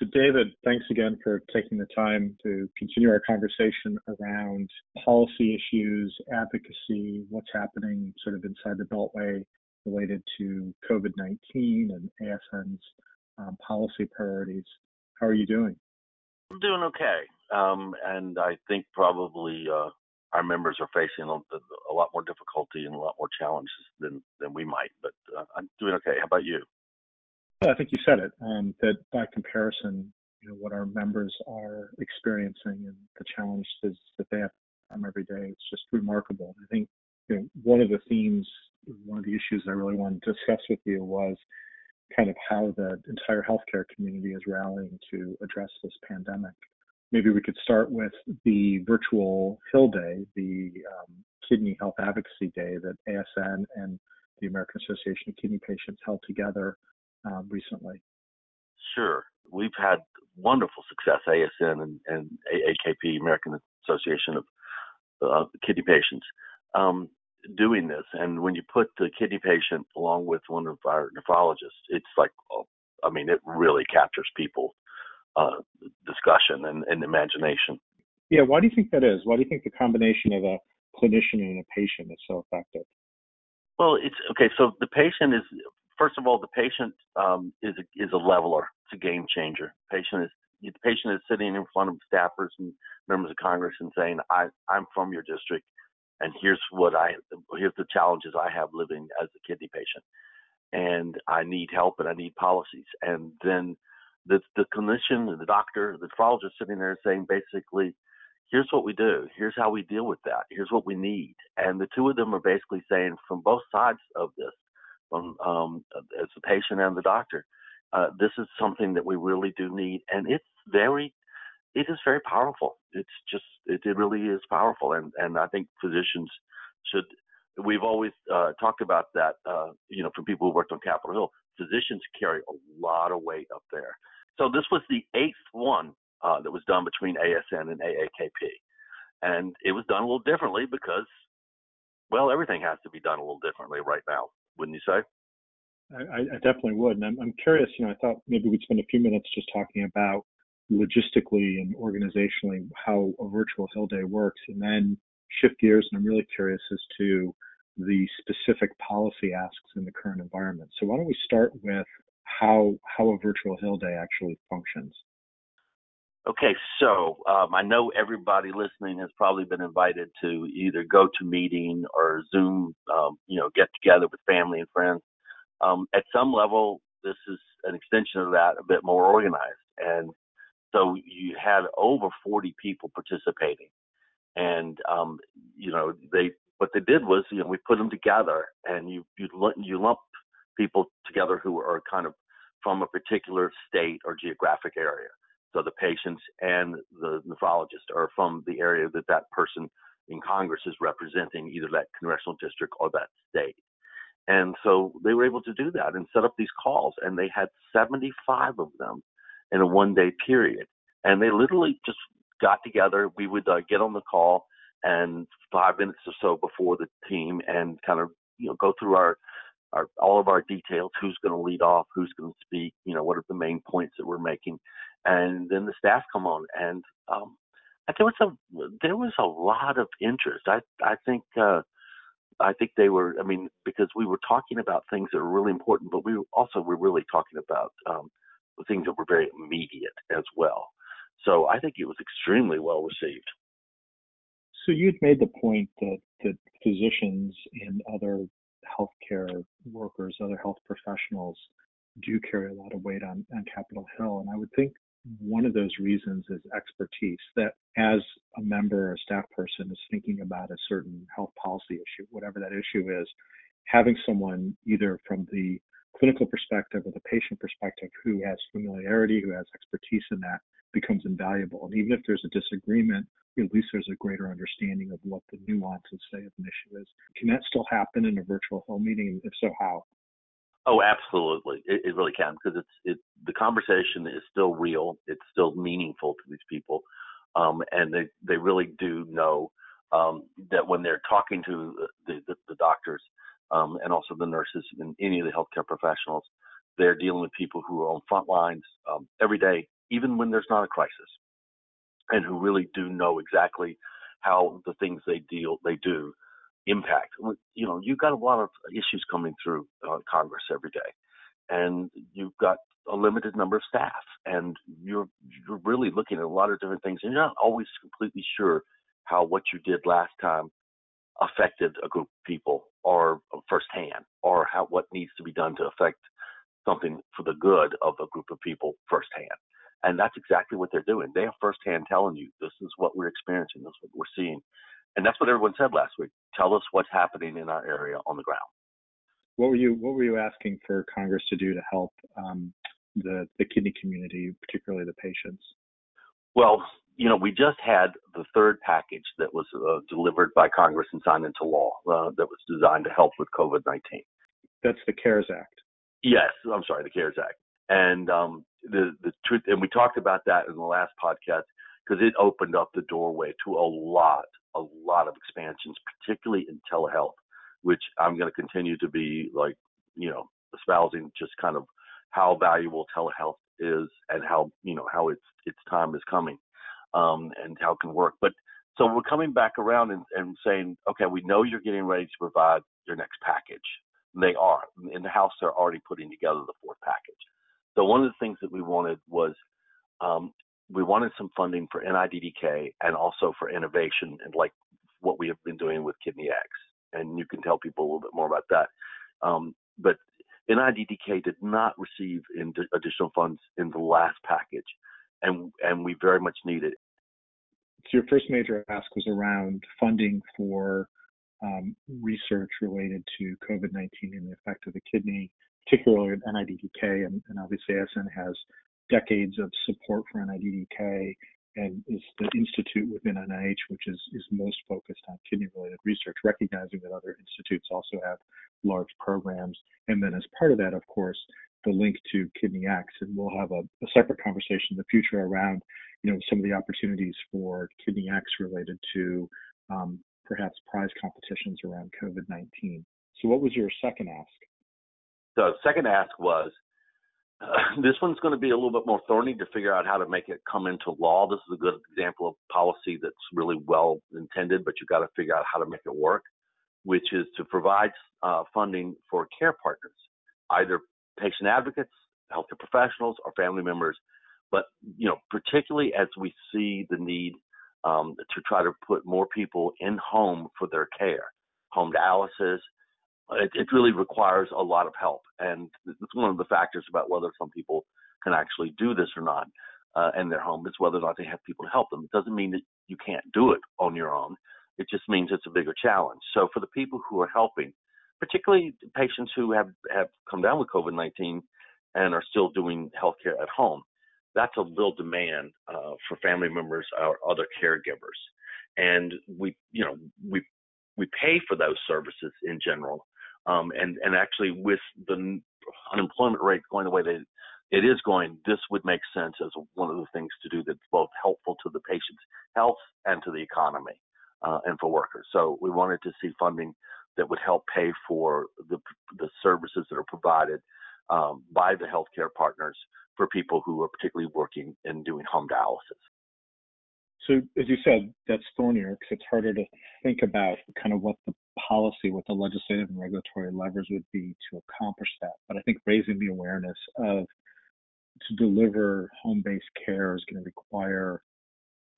So David, thanks again for taking the time to continue our conversation around policy issues, advocacy, what's happening sort of inside the Beltway related to COVID-19 and ASN's policy priorities. How are you doing? I'm doing okay. And I think probably our members are facing a lot more difficulty and a lot more challenges than we might, but I'm doing okay. How about you? Well, I think you said it, that by comparison, you know, what our members are experiencing and the challenges that they have every day, it's just remarkable. I think, you know, one of the themes, one of the issues I really wanted to discuss with you was kind of how the entire healthcare community is rallying to address this pandemic. Maybe we could start with the virtual Hill Day, the Kidney Health Advocacy Day that ASN and the American Association of Kidney Patients held together recently. Sure. We've had wonderful success, ASN and AAKP, American Association of Kidney Patients, doing this. And when you put the kidney patient along with one of our nephrologists, it's like, oh, I mean, it really captures people's discussion and imagination. Yeah. Why do you think that is? Why do you think the combination of a clinician and a patient is so effective? Well, it's okay. So the patient is, first of all, the patient is a leveler. It's a game changer. The patient is sitting in front of staffers and members of Congress and saying, I'm from your district, and here's the challenges I have living as a kidney patient, and I need help and I need policies. And then the clinician, the doctor, the nephrologist sitting there saying basically, here's what we do. Here's how we deal with that. Here's what we need. And the two of them are basically saying from both sides of this, from as the patient and the doctor, this is something that we really do need. And it is very powerful. It's just, it really is powerful. And I think physicians should, we've always talked about that, you know, from people who worked on Capitol Hill, physicians carry a lot of weight up there. So this was the eighth one that was done between ASN and AAKP. And it was done a little differently because, well, everything has to be done a little differently right now, wouldn't you say? I definitely would. And I'm curious, you know, I thought maybe we'd spend a few minutes just talking about logistically and organizationally how a virtual Hill Day works, and then shift gears. And I'm really curious as to the specific policy asks in the current environment. So why don't we start with how a virtual Hill Day actually functions? Okay, so I know everybody listening has probably been invited to either GoToMeeting or Zoom, you know, get together with family and friends. At some level, this is an extension of that, a bit more organized. And so you had over 40 people participating. And, you know, what they did was, you know, we put them together and you lump people together who are kind of from a particular state or geographic area. So the patients and the nephrologist are from the area that person in Congress is representing, either that congressional district or that state. And so they were able to do that and set up these calls, and they had 75 of them in a one-day period. And they literally just got together. We would get on the call, and 5 minutes or so before the team, and kind of, you know, go through all of our details, who's going to lead off, who's going to speak, you know, what are the main points that we're making. And then the staff come on, and there was a lot of interest. I think they were, I mean, because we were talking about things that were really important, but we were really talking about things that were very immediate as well. So I think it was extremely well received. So you'd made the point that physicians and other healthcare workers, other health professionals, do carry a lot of weight on Capitol Hill, and I would think one of those reasons is expertise. That as a member or staff person is thinking about a certain health policy issue, whatever that issue is, having someone either from the clinical perspective or the patient perspective who has familiarity, who has expertise in that, becomes invaluable. And even if there's a disagreement, at least there's a greater understanding of what the nuances, say, of an issue is. Can that still happen in a virtual Hill meeting? If so, how? Oh, absolutely. It really can, because the conversation is still real. It's still meaningful to these people. And they really do know that when they're talking to the doctors and also the nurses and any of the healthcare professionals, they're dealing with people who are on front lines every day even when there's not a crisis, and who really do know exactly how the things they do impact. You know, you've got a lot of issues coming through Congress every day, and you've got a limited number of staff, and you're really looking at a lot of different things, and you're not always completely sure how what you did last time affected a group of people or firsthand, or how what needs to be done to affect something for the good of a group of people firsthand. And that's exactly what they're doing. They are firsthand telling you, this is what we're experiencing, this is what we're seeing. And that's what everyone said last week. Tell us what's happening in our area on the ground. What were you asking for Congress to do to help the kidney community, particularly the patients? Well, you know, we just had the third package that was delivered by Congress and signed into law that was designed to help with COVID-19. That's the CARES Act. Yes, I'm sorry, the CARES Act. And the truth, and we talked about that in the last podcast, because it opened up the doorway to a lot of expansions, particularly in telehealth, which I'm going to continue to be like, you know, espousing just kind of how valuable telehealth is and how, you know, how its time is coming and how it can work. But so we're coming back around and saying, okay, we know you're getting ready to provide your next package. And they are. In the House, they're already putting together the fourth package. So one of the things that we wanted was we wanted some funding for NIDDK and also for innovation and like what we have been doing with Kidney X. And you can tell people a little bit more about that. But NIDDK did not receive additional funds in the last package, and we very much need it. So your first major ask was around funding for research related to COVID-19 and the effect of the kidney, particularly at NIDDK, and obviously ASN has decades of support for NIDDK and is the institute within NIH which is most focused on kidney-related research, recognizing that other institutes also have large programs. And then as part of that, of course, the link to Kidney X, and we'll have a separate conversation in the future around, you know, some of the opportunities for Kidney X related to perhaps prize competitions around COVID-19. So what was your second ask? The second ask was, this one's going to be a little bit more thorny to figure out how to make it come into law. This is a good example of policy that's really well intended, but you've got to figure out how to make it work, which is to provide funding for care partners, either patient advocates, healthcare professionals, or family members. But, you know, particularly as we see the need to try to put more people in home for their care, home dialysis. It really requires a lot of help, and it's one of the factors about whether some people can actually do this or not in their home. It's whether or not they have people to help them. It doesn't mean that you can't do it on your own. It just means it's a bigger challenge. So for the people who are helping, particularly patients who have come down with COVID-19 and are still doing healthcare at home, that's a real demand for family members or other caregivers. And we pay for those services in general. And actually, with the unemployment rate going the way that it is going, this would make sense as one of the things to do that's both helpful to the patient's health and to the economy and for workers. So we wanted to see funding that would help pay for the services that are provided by the healthcare partners for people who are particularly working and doing home dialysis. So as you said, that's thornier because it's harder to think about kind of what the policy, what the legislative and regulatory levers would be to accomplish that. But I think raising the awareness of to deliver home-based care is going to require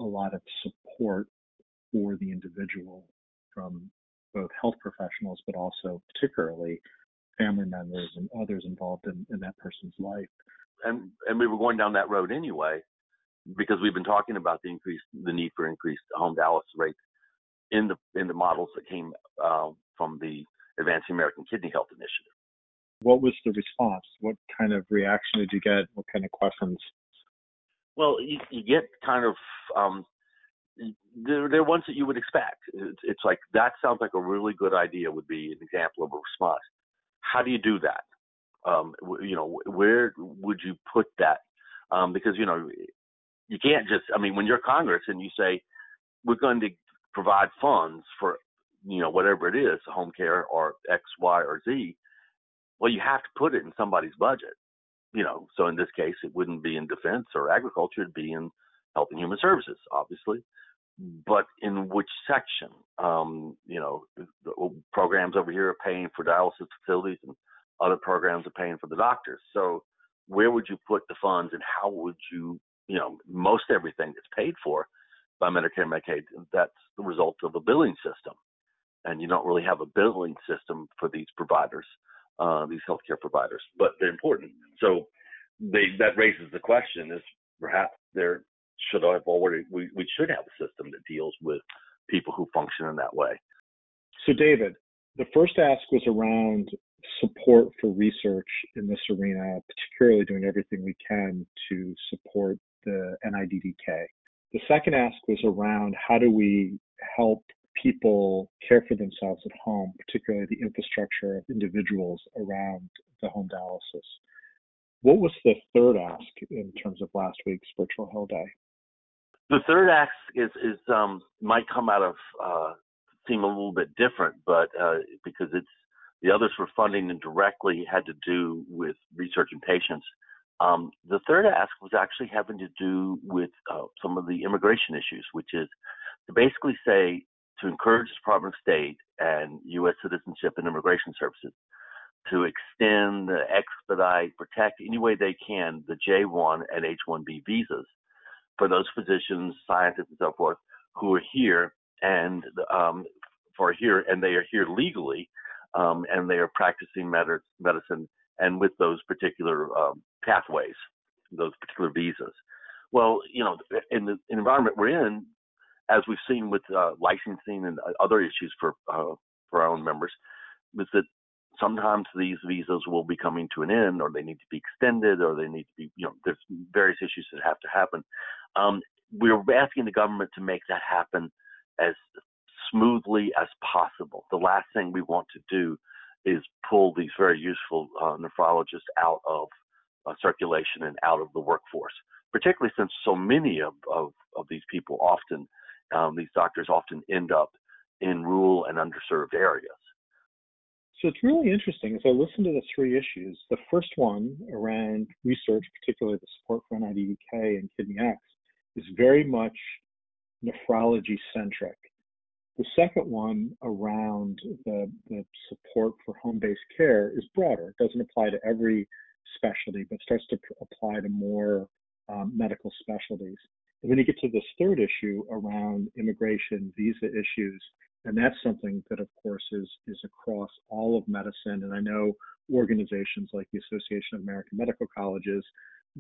a lot of support for the individual from both health professionals, but also particularly family members and others involved in that person's life. And we were going down that road anyway, because we've been talking about the need for increased home dialysis rates in the models that came from the Advancing American Kidney Health Initiative. What was the response? What kind of reaction did you get? What kind of questions? Well, you get kind of they're ones that you would expect. It's like, that sounds like a really good idea would be an example of a response. How do you do that? You know, where would you put that? Because, you know, you can't just, I mean, when you're Congress and you say, we're going to provide funds for, you know, whatever it is, home care or X, Y, or Z, well, you have to put it in somebody's budget. you know, so in this case, it wouldn't be in defense or agriculture, it'd be in health and human services, obviously. But in which section? You know, the programs over here are paying for dialysis facilities and other programs are paying for the doctors. So where would you put the funds, and how would you, you know, most everything that's paid for by Medicare and Medicaid, that's the result of a billing system. And you don't really have a billing system for these providers, these healthcare providers, but they're important. So that raises the question is perhaps there should have already, we should have a system that deals with people who function in that way. So David, the first ask was around support for research in this arena, particularly doing everything we can to support the NIDDK. The second ask was around how do we help people care for themselves at home, particularly the infrastructure of individuals around the home dialysis. What was the third ask in terms of last week's virtual Hill Day? The third ask is might come out of seem a little bit different, but because it's the others were funding and directly had to do with research and patients. The third ask was actually having to do with some of the immigration issues, which is to basically say to encourage the Department of State and U.S. Citizenship and Immigration Services to extend, expedite, protect any way they can the J-1 and H-1B visas for those physicians, scientists, and so forth who are here and they are here legally and they are practicing medicine and with those particular pathways, those particular visas. Well, you know, in the environment we're in, as we've seen with licensing and other issues for our own members, is that sometimes these visas will be coming to an end, or they need to be extended, or they need to be, you know, there's various issues that have to happen. We're asking the government to make that happen as smoothly as possible. The last thing we want to do is pull these very useful nephrologists out of circulation and out of the workforce, particularly since so many of these people often, these doctors often end up in rural and underserved areas. So it's really interesting. As I listen to the three issues, the first one around research, particularly the support for NIDDK and Kidney X, is very much nephrology-centric. The second one around the support for home-based care is broader. It doesn't apply to every specialty, but starts to apply to more medical specialties. And then you get to this third issue around immigration, visa issues, and that's something that, of course, is across all of medicine. And I know organizations like the Association of American Medical Colleges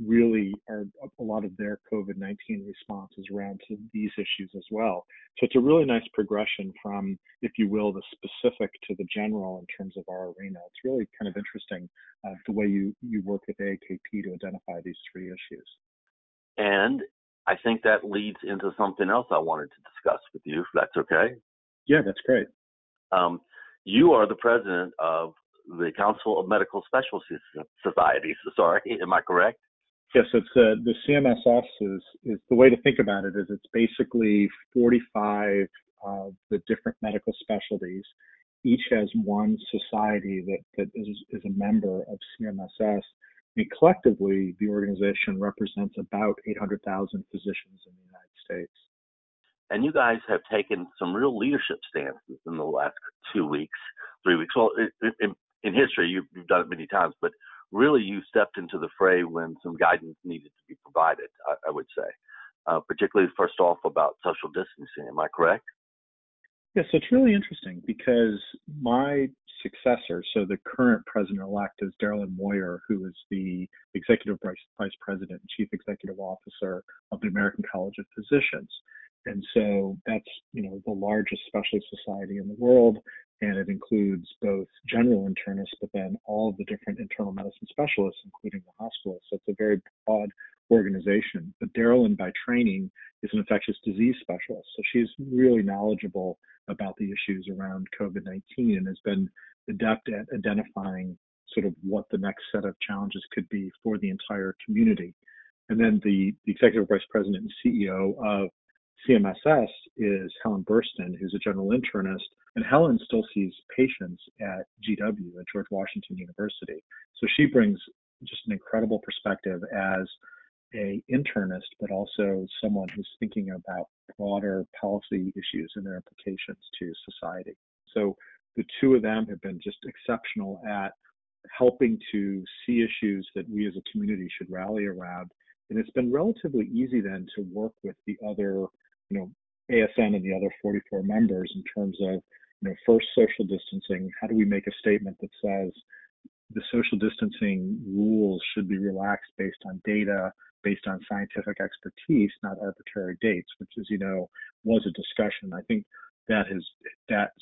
really are a lot of their COVID-19 responses around to these issues as well. So it's a really nice progression from, if you will, the specific to the general in terms of our arena. It's really kind of interesting the way you work with AAKP to identify these three issues. And I think that leads into something else I wanted to discuss with you, if that's okay. Yeah, that's great. You are the president of the Council of Medical Specialty Societies. Sorry, am I correct? Yes, it's the CMSS is the way to think about it is it's basically 45 of the different medical specialties. Each has one society that is a member of CMSS. And collectively, the organization represents about 800,000 physicians in the United States. And you guys have taken some real leadership stances in the last 2 weeks, 3 weeks. Well, in history, you've done it many times, but really you stepped into the fray when some guidance needed to be provided, I would say, particularly first off about social distancing. Am I correct? Yes, it's really interesting because my successor, so the current president-elect is Darilyn Moyer, who is the executive vice president and chief executive officer of the American College of Physicians. And so that's, you know, the largest specialty society in the world, and it includes both general internists, but then all of the different internal medicine specialists, including the hospitals. So it's a very broad organization. But Darilyn, by training, is an infectious disease specialist. So she's really knowledgeable about the issues around COVID-19 and has been adept at identifying sort of what the next set of challenges could be for the entire community. And then the executive vice president and CEO of CMSS is Helen Burstyn, who's a general internist, and Helen still sees patients at GW, at George Washington University. So she brings just an incredible perspective as an internist, but also someone who's thinking about broader policy issues and their implications to society. So the two of them have been just exceptional at helping to see issues that we as a community should rally around. And it's been relatively easy then to work with the other, ASN and the other 44 members in terms of, first, social distancing. How do we make a statement that says the social distancing rules should be relaxed based on data, based on scientific expertise, not arbitrary dates, which, as you know, was a discussion. I think that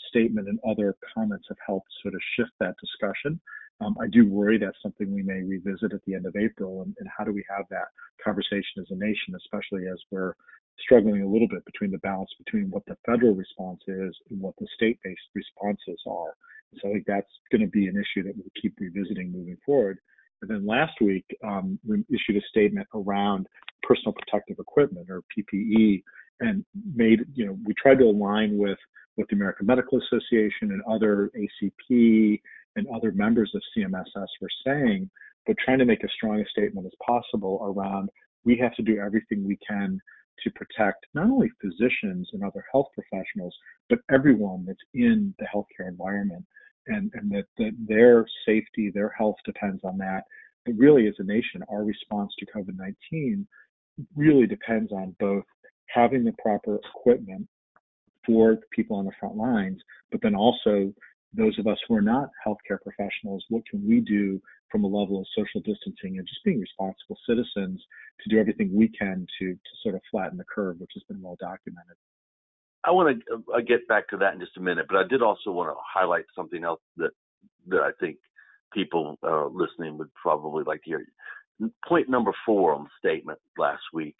statement and other comments have helped sort of shift that discussion. I do worry that's something we may revisit at the end of April, and how do we have that conversation as a nation, especially as we're struggling a little bit between the balance between what the federal response is and what the state-based responses are. So I think that's going to be an issue that we'll keep revisiting moving forward. And then last week, we issued a statement around personal protective equipment, or PPE, and made, we tried to align with what the American Medical Association and other ACP and other members of CMSS were saying, but trying to make as strong a statement as possible around we have to do everything we can to protect not only physicians and other health professionals, but everyone that's in the healthcare environment, and that their safety, their health depends on that. But really, as a nation, our response to COVID-19 really depends on both having the proper equipment for the people on the front lines, but then also those of us who are not healthcare professionals, what can we do from a level of social distancing and just being responsible citizens to do everything we can to sort of flatten the curve, which has been well documented. I want to get back to that in just a minute, but I did also want to highlight something else that I think people listening would probably like to hear. Point number 4 on the statement last week,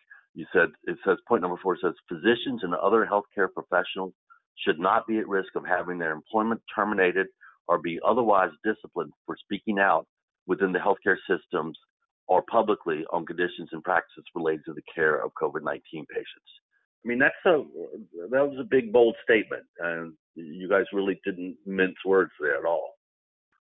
point number four says physicians and other healthcare professionals should not be at risk of having their employment terminated or be otherwise disciplined for speaking out within the healthcare systems or publicly on conditions and practices related to the care of COVID-19 patients. I mean, that was a big, bold statement, and you guys really didn't mince words there at all.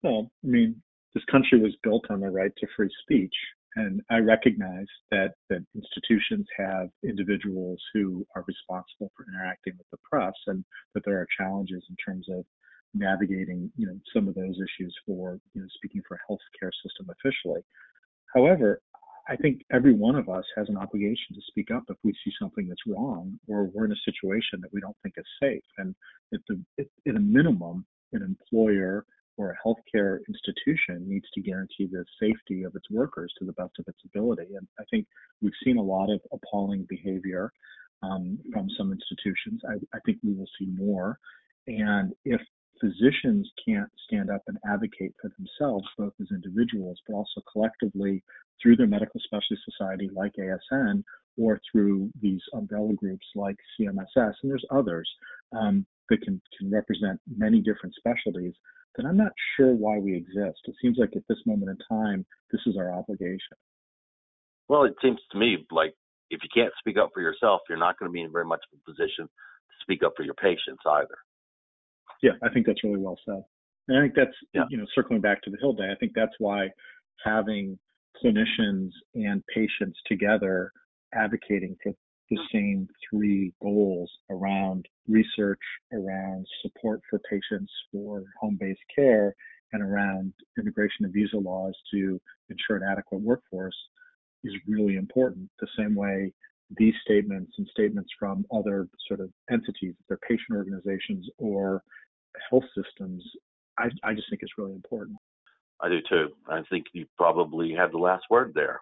Well, I mean, this country was built on the right to free speech, and I recognize that institutions have individuals who are responsible for interacting with the press, and that there are challenges in terms of navigating, some of those issues for, speaking for a healthcare system officially. However, I think every one of us has an obligation to speak up if we see something that's wrong, or we're in a situation that we don't think is safe. And at a minimum, an employer or a healthcare institution needs to guarantee the safety of its workers to the best of its ability. And I think we've seen a lot of appalling behavior from some institutions. I think we will see more. And if physicians can't stand up and advocate for themselves, both as individuals, but also collectively through their medical specialty society like ASN, or through these umbrella groups like CMSS, and there's others that can represent many different specialties, then I'm not sure why we exist. It seems like at this moment in time, this is our obligation. Well, it seems to me like if you can't speak up for yourself, you're not going to be in very much of a position to speak up for your patients either. Yeah, I think that's really well said. And I think that's, circling back to the Hill Day, I think that's why having clinicians and patients together advocating for the same 3 goals around research, around support for patients for home-based care, and around immigration and visa laws to ensure an adequate workforce is really important. The same way these statements and statements from other sort of entities, their patient organizations or health systems, I just think it's really important. I do too. I think you probably had the last word there.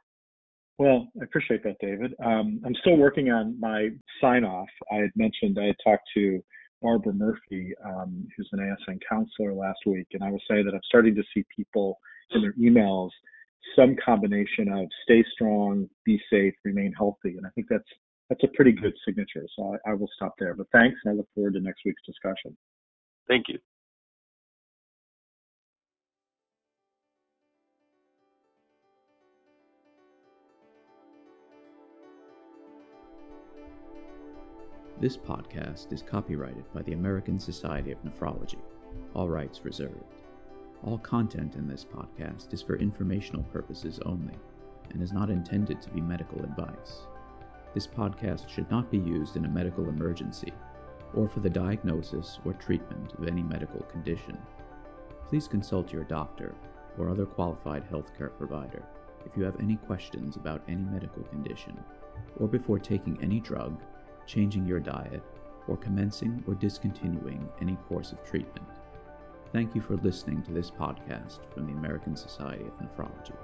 Well, I appreciate that, David. I'm still working on my sign-off. I had talked to Barbara Murphy, who's an ASN counselor last week, and I will say that I'm starting to see people in their emails some combination of stay strong, be safe, remain healthy, and I think that's a pretty good signature, so I will stop there. But thanks, and I look forward to next week's discussion. Thank you. This podcast is copyrighted by the American Society of Nephrology. All rights reserved. All content in this podcast is for informational purposes only and is not intended to be medical advice. This podcast should not be used in a medical emergency or for the diagnosis or treatment of any medical condition. Please consult your doctor or other qualified healthcare provider if you have any questions about any medical condition or before taking any drug, changing your diet, or commencing or discontinuing any course of treatment. Thank you for listening to this podcast from the American Society of Nephrology.